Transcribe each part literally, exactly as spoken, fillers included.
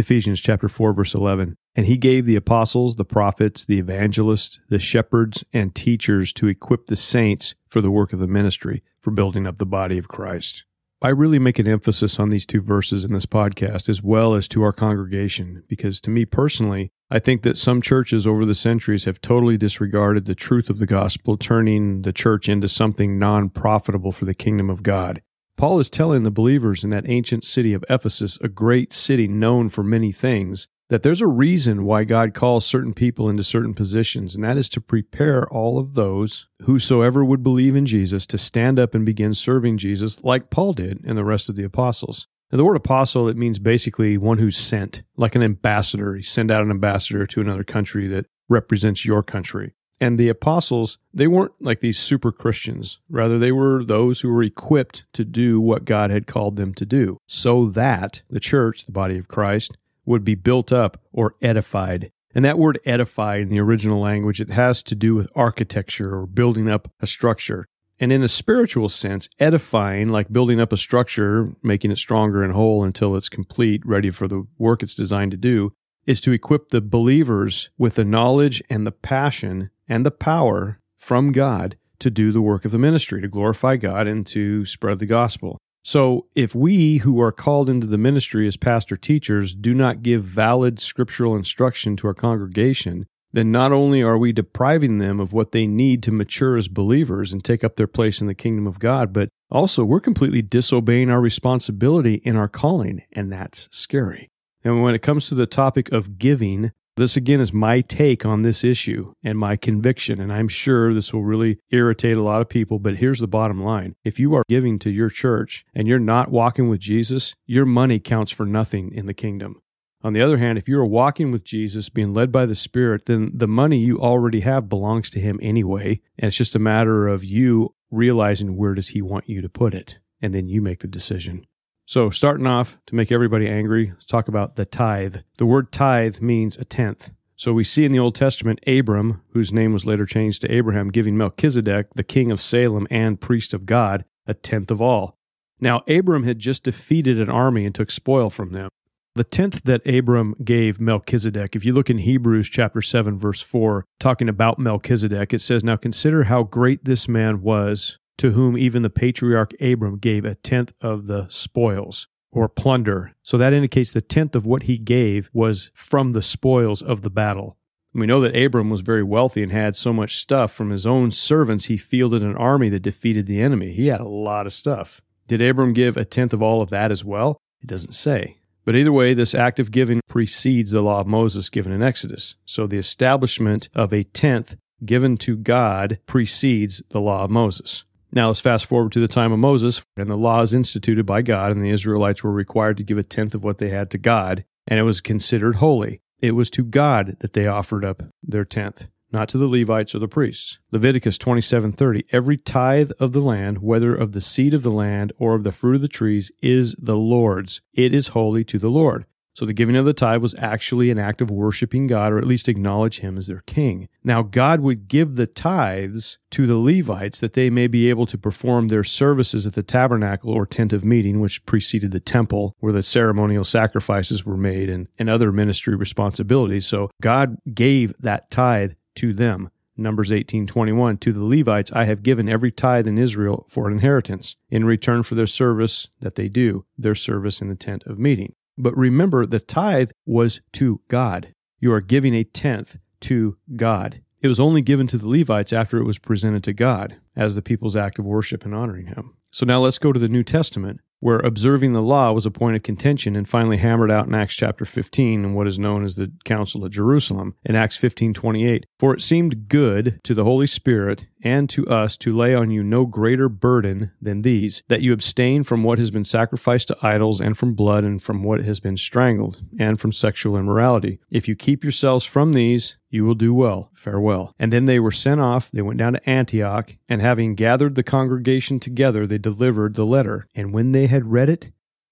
Ephesians chapter four, verse eleven. And he gave the apostles, the prophets, the evangelists, the shepherds, and teachers to equip the saints for the work of the ministry, for building up the body of Christ. I really make an emphasis on these two verses in this podcast, as well as to our congregation, because to me personally, I think that some churches over the centuries have totally disregarded the truth of the gospel, turning the church into something non-profitable for the kingdom of God. Paul is telling the believers in that ancient city of Ephesus, a great city known for many things, that there's a reason why God calls certain people into certain positions, and that is to prepare all of those, whosoever would believe in Jesus, to stand up and begin serving Jesus like Paul did and the rest of the apostles. Now, the word apostle, it means basically one who's sent, like an ambassador. You send out an ambassador to another country that represents your country. And the apostles, they weren't like these super Christians. Rather, they were those who were equipped to do what God had called them to do, so that the church, the body of Christ, would be built up or edified. And that word edify in the original language, it has to do with architecture or building up a structure. And in a spiritual sense, edifying, like building up a structure, making it stronger and whole until it's complete, ready for the work it's designed to do, is to equip the believers with the knowledge and the passion and the power from God to do the work of the ministry, to glorify God and to spread the gospel. So if we who are called into the ministry as pastor teachers do not give valid scriptural instruction to our congregation, then not only are we depriving them of what they need to mature as believers and take up their place in the kingdom of God, but also we're completely disobeying our responsibility in our calling, and that's scary. And when it comes to the topic of giving, this again is my take on this issue and my conviction, and I'm sure this will really irritate a lot of people, but here's the bottom line. If you are giving to your church and you're not walking with Jesus, your money counts for nothing in the kingdom. On the other hand, if you are walking with Jesus, being led by the Spirit, then the money you already have belongs to Him anyway, and it's just a matter of you realizing where does He want you to put it, and then you make the decision. So starting off, to make everybody angry, let's talk about the tithe. The word tithe means a tenth. So we see in the Old Testament, Abram, whose name was later changed to Abraham, giving Melchizedek, the king of Salem and priest of God, a tenth of all. Now, Abram had just defeated an army and took spoil from them. The tenth that Abram gave Melchizedek, if you look in Hebrews chapter seven, verse four, talking about Melchizedek, it says, "Now consider how great this man was, to whom even the patriarch Abram gave a tenth of the spoils," or plunder. So that indicates the tenth of what he gave was from the spoils of the battle. We know that Abram was very wealthy and had so much stuff from his own servants, he fielded an army that defeated the enemy. He had a lot of stuff. Did Abram give a tenth of all of that as well? It doesn't say. But either way, this act of giving precedes the law of Moses given in Exodus. So the establishment of a tenth given to God precedes the law of Moses. Now let's fast forward to the time of Moses, and the law is instituted by God, and the Israelites were required to give a tenth of what they had to God, and it was considered holy. It was to God that they offered up their tenth, not to the Levites or the priests. Leviticus twenty-seven thirty, "Every tithe of the land, whether of the seed of the land or of the fruit of the trees, is the Lord's. It is holy to the Lord." So the giving of the tithe was actually an act of worshiping God, or at least acknowledge Him as their king. Now, God would give the tithes to the Levites that they may be able to perform their services at the tabernacle or tent of meeting, which preceded the temple, where the ceremonial sacrifices were made and, and other ministry responsibilities. So God gave that tithe to them. Numbers eighteen twenty-one, "To the Levites I have given every tithe in Israel for an inheritance, in return for their service that they do, their service in the tent of meeting." But remember, the tithe was to God. You are giving a tenth to God. It was only given to the Levites after it was presented to God as the people's act of worship and honoring Him. So now let's go to the New Testament, where observing the law was a point of contention and finally hammered out in Acts chapter fifteen in what is known as the Council of Jerusalem. In Acts fifteen twenty-eight, "For it seemed good to the Holy Spirit and to us to lay on you no greater burden than these, that you abstain from what has been sacrificed to idols, and from blood, and from what has been strangled, and from sexual immorality. If you keep yourselves from these, you will do well. Farewell." And then they were sent off. They went down to Antioch, and having gathered the congregation together, they delivered the letter. And when they had read it,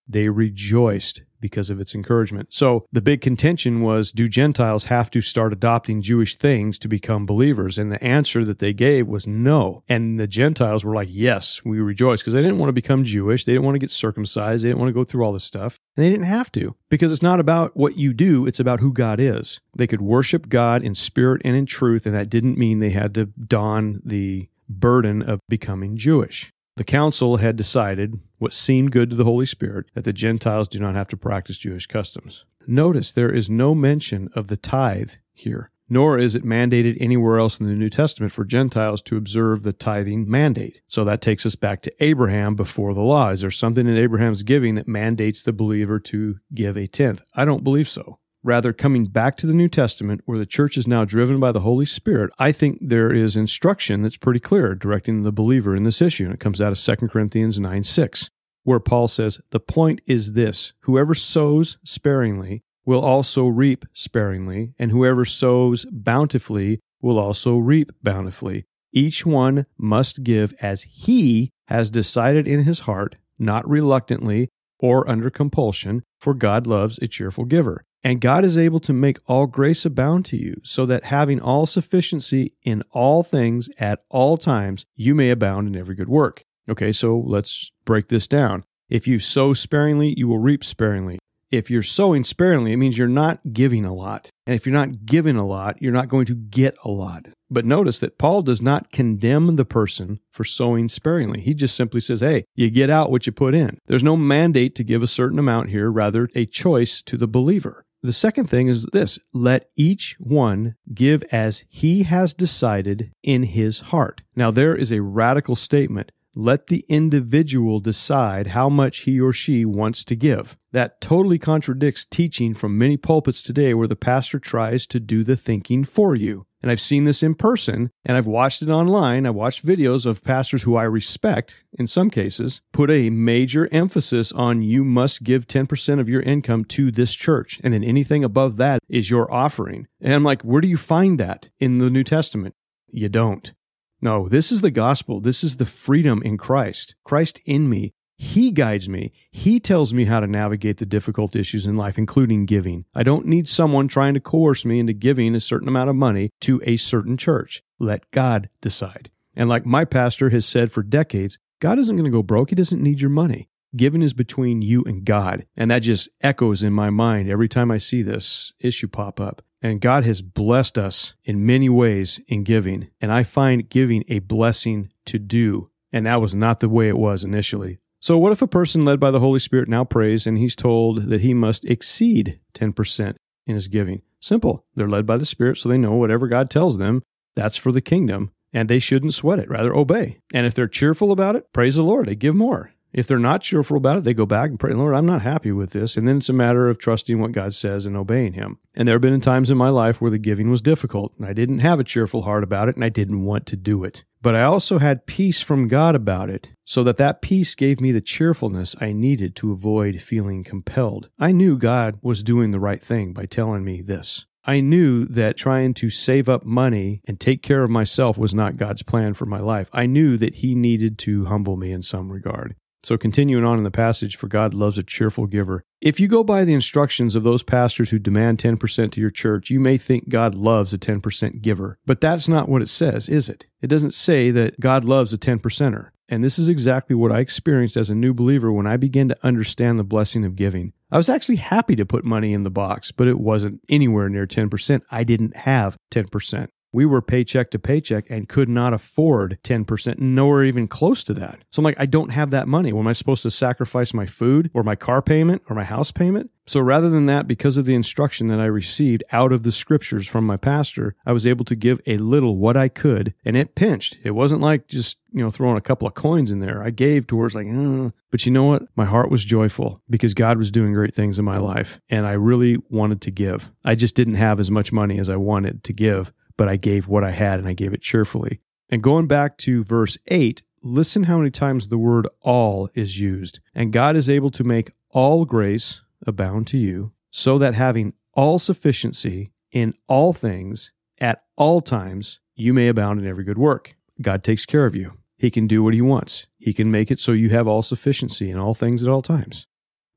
they rejoiced because of its encouragement. So the big contention was, do Gentiles have to start adopting Jewish things to become believers? And the answer that they gave was no. And the Gentiles were like, yes, we rejoice, because they didn't want to become Jewish. They didn't want to get circumcised. They didn't want to go through all this stuff. And they didn't have to, because it's not about what you do. It's about who God is. They could worship God in spirit and in truth, and that didn't mean they had to don the burden of becoming Jewish. The council had decided what seemed good to the Holy Spirit, that the Gentiles do not have to practice Jewish customs. Notice there is no mention of the tithe here, nor is it mandated anywhere else in the New Testament for Gentiles to observe the tithing mandate. So that takes us back to Abraham before the law. Is there something in Abraham's giving that mandates the believer to give a tenth? I don't believe so. Rather, coming back to the New Testament, where the church is now driven by the Holy Spirit, I think there is instruction that's pretty clear directing the believer in this issue, and it comes out of Second Corinthians nine six, where Paul says, "The point is this, whoever sows sparingly will also reap sparingly, and whoever sows bountifully will also reap bountifully. Each one must give as he has decided in his heart, not reluctantly or under compulsion, for God loves a cheerful giver. And God is able to make all grace abound to you, so that having all sufficiency in all things at all times, you may abound in every good work." Okay, so let's break this down. If you sow sparingly, you will reap sparingly. If you're sowing sparingly, it means you're not giving a lot. And if you're not giving a lot, you're not going to get a lot. But notice that Paul does not condemn the person for sowing sparingly. He just simply says, hey, you get out what you put in. There's no mandate to give a certain amount here, rather a choice to the believer. The second thing is this, let each one give as he has decided in his heart. Now there is a radical statement. Let the individual decide how much he or she wants to give. That totally contradicts teaching from many pulpits today where the pastor tries to do the thinking for you. And I've seen this in person, and I've watched it online. I watched videos of pastors who I respect, in some cases, put a major emphasis on you must give ten percent of your income to this church, and then anything above that is your offering. And I'm like, where do you find that in the New Testament? You don't. No, this is the gospel. This is the freedom in Christ. Christ in me. He guides me. He tells me how to navigate the difficult issues in life, including giving. I don't need someone trying to coerce me into giving a certain amount of money to a certain church. Let God decide. And like my pastor has said for decades, God isn't going to go broke. He doesn't need your money. Giving is between you and God. And that just echoes in my mind every time I see this issue pop up. And God has blessed us in many ways in giving. And I find giving a blessing to do. And that was not the way it was initially. So what if a person led by the Holy Spirit now prays and he's told that he must exceed ten percent in his giving? Simple. They're led by the Spirit, so they know whatever God tells them, that's for the kingdom, and they shouldn't sweat it, rather obey. And if they're cheerful about it, praise the Lord, they give more. If they're not cheerful about it, they go back and pray, Lord, I'm not happy with this. And then it's a matter of trusting what God says and obeying him. And there have been times in my life where the giving was difficult, and I didn't have a cheerful heart about it, and I didn't want to do it. But I also had peace from God about it, so that that peace gave me the cheerfulness I needed to avoid feeling compelled. I knew God was doing the right thing by telling me this. I knew that trying to save up money and take care of myself was not God's plan for my life. I knew that he needed to humble me in some regard. So continuing on in the passage, for God loves a cheerful giver. If you go by the instructions of those pastors who demand ten percent to your church, you may think God loves a ten percent giver. But that's not what it says, is it? It doesn't say that God loves a ten percenter. And this is exactly what I experienced as a new believer when I began to understand the blessing of giving. I was actually happy to put money in the box, but it wasn't anywhere near ten percent. I didn't have ten percent. We were paycheck to paycheck and could not afford ten percent, nowhere even close to that. So I'm like, I don't have that money. Well, am I supposed to sacrifice my food or my car payment or my house payment? So rather than that, because of the instruction that I received out of the scriptures from my pastor, I was able to give a little what I could, and it pinched. It wasn't like just, you know, throwing a couple of coins in there. I gave towards like, mm. But you know what? My heart was joyful because God was doing great things in my life, and I really wanted to give. I just didn't have as much money as I wanted to give, but I gave what I had, and I gave it cheerfully. And going back to verse eight, listen how many times the word all is used. And God is able to make all grace abound to you, so that having all sufficiency in all things at all times, you may abound in every good work. God takes care of you. He can do what he wants. He can make it so you have all sufficiency in all things at all times.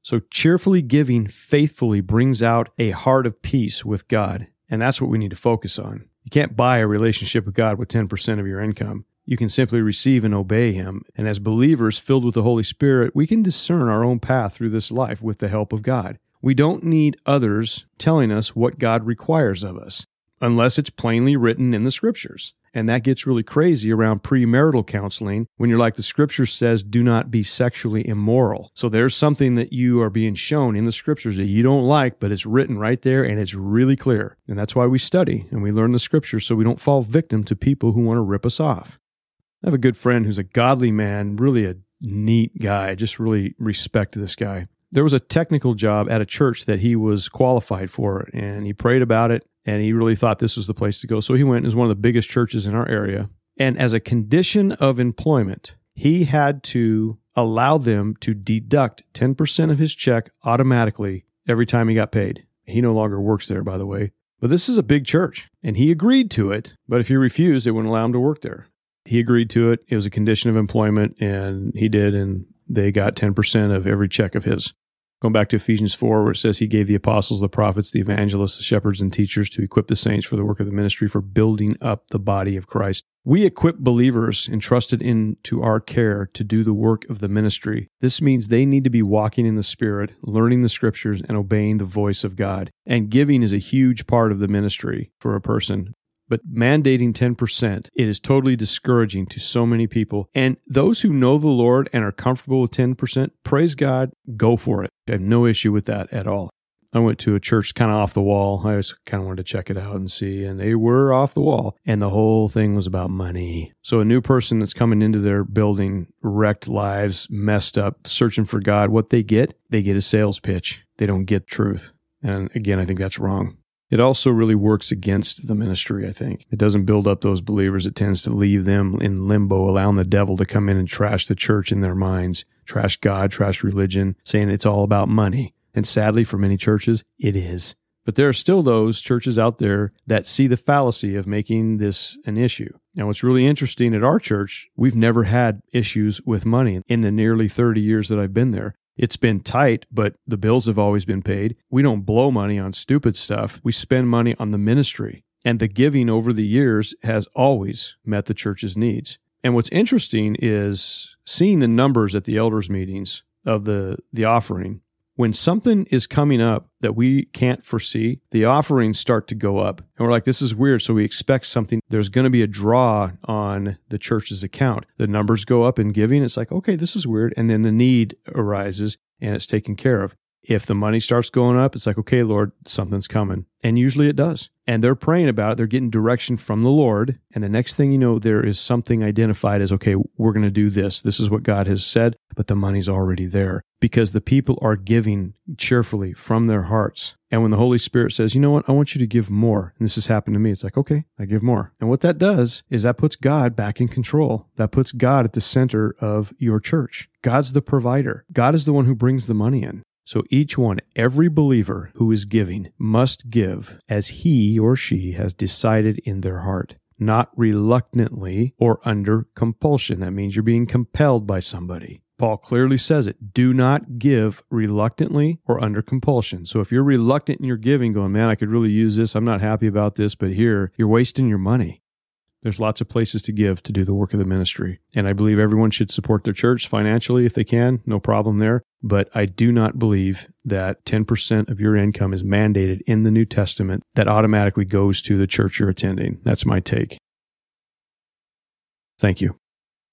So cheerfully giving faithfully brings out a heart of peace with God, and that's what we need to focus on. You can't buy a relationship with God with ten percent of your income. You can simply receive and obey Him. And as believers filled with the Holy Spirit, we can discern our own path through this life with the help of God. We don't need others telling us what God requires of us, unless it's plainly written in the Scriptures. And that gets really crazy around premarital counseling when you're like, the Scripture says, do not be sexually immoral. So there's something that you are being shown in the Scriptures that you don't like, but it's written right there and it's really clear. And that's why we study and we learn the Scriptures so we don't fall victim to people who want to rip us off. I have a good friend who's a godly man, really a neat guy. I just really respect this guy. There was a technical job at a church that he was qualified for, and he prayed about it, and he really thought this was the place to go. So he went. It was one of the biggest churches in our area. And as a condition of employment, he had to allow them to deduct ten percent of his check automatically every time he got paid. He no longer works there, by the way. But this is a big church, and he agreed to it. But if he refused, they wouldn't allow him to work there. He agreed to it. It was a condition of employment, and he did, and they got ten percent of every check of his. Going back to Ephesians four, where it says, He gave the apostles, the prophets, the evangelists, the shepherds, and teachers to equip the saints for the work of the ministry, for building up the body of Christ. We equip believers entrusted into our care to do the work of the ministry. This means they need to be walking in the Spirit, learning the Scriptures, and obeying the voice of God. And giving is a huge part of the ministry for a person. But mandating ten percent, it is totally discouraging to so many people. And those who know the Lord and are comfortable with ten percent, praise God, go for it. I have no issue with that at all. I went to a church kind of off the wall. I just kind of wanted to check it out and see, and they were off the wall, and the whole thing was about money. So a new person that's coming into their building, wrecked lives, messed up, searching for God, what they get, they get a sales pitch. They don't get truth. And again, I think that's wrong. It also really works against the ministry, I think. It doesn't build up those believers. It tends to leave them in limbo, allowing the devil to come in and trash the church in their minds, trash God, trash religion, saying it's all about money. And sadly, for many churches, it is. But there are still those churches out there that see the fallacy of making this an issue. Now, what's really interesting at our church, we've never had issues with money in the nearly thirty years that I've been there. It's been tight, but the bills have always been paid. We don't blow money on stupid stuff. We spend money on the ministry. And the giving over the years has always met the church's needs. And what's interesting is seeing the numbers at the elders' meetings of the, the offering. When something is coming up that we can't foresee, the offerings start to go up. And we're like, this is weird. So we expect something. There's going to be a draw on the church's account. The numbers go up in giving. It's like, okay, this is weird. And then the need arises and it's taken care of. If the money starts going up, it's like, okay, Lord, something's coming. And usually it does. And they're praying about it. They're getting direction from the Lord. And the next thing you know, there is something identified as, okay, we're going to do this. This is what God has said, but the money's already there because the people are giving cheerfully from their hearts. And when the Holy Spirit says, you know what, I want you to give more, and this has happened to me, it's like, okay, I give more. And what that does is that puts God back in control. That puts God at the center of your church. God's the provider. God is the one who brings the money in. So each one, every believer who is giving must give as he or she has decided in their heart, not reluctantly or under compulsion. That means you're being compelled by somebody. Paul clearly says it, do not give reluctantly or under compulsion. So if you're reluctant in your giving, going, man, I could really use this, I'm not happy about this, but here, you're wasting your money. There's lots of places to give to do the work of the ministry. And I believe everyone should support their church financially if they can, no problem there. But I do not believe that ten percent of your income is mandated in the New Testament that automatically goes to the church you're attending. That's my take. Thank you.